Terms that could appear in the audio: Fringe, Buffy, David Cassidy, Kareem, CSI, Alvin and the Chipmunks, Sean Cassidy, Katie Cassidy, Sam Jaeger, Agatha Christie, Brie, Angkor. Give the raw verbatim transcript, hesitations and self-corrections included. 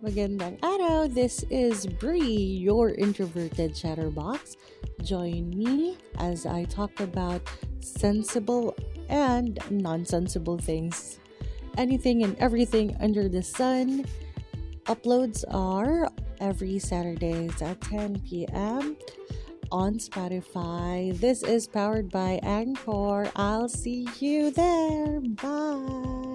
Magandang araw! This is Brie, your introverted chatterbox. Join me as I talk about sensible and nonsensible things. Anything and everything under the sun. Uploads are every Saturdays at ten p.m. on Spotify. This is powered by Angkor. I'll see you there. Bye!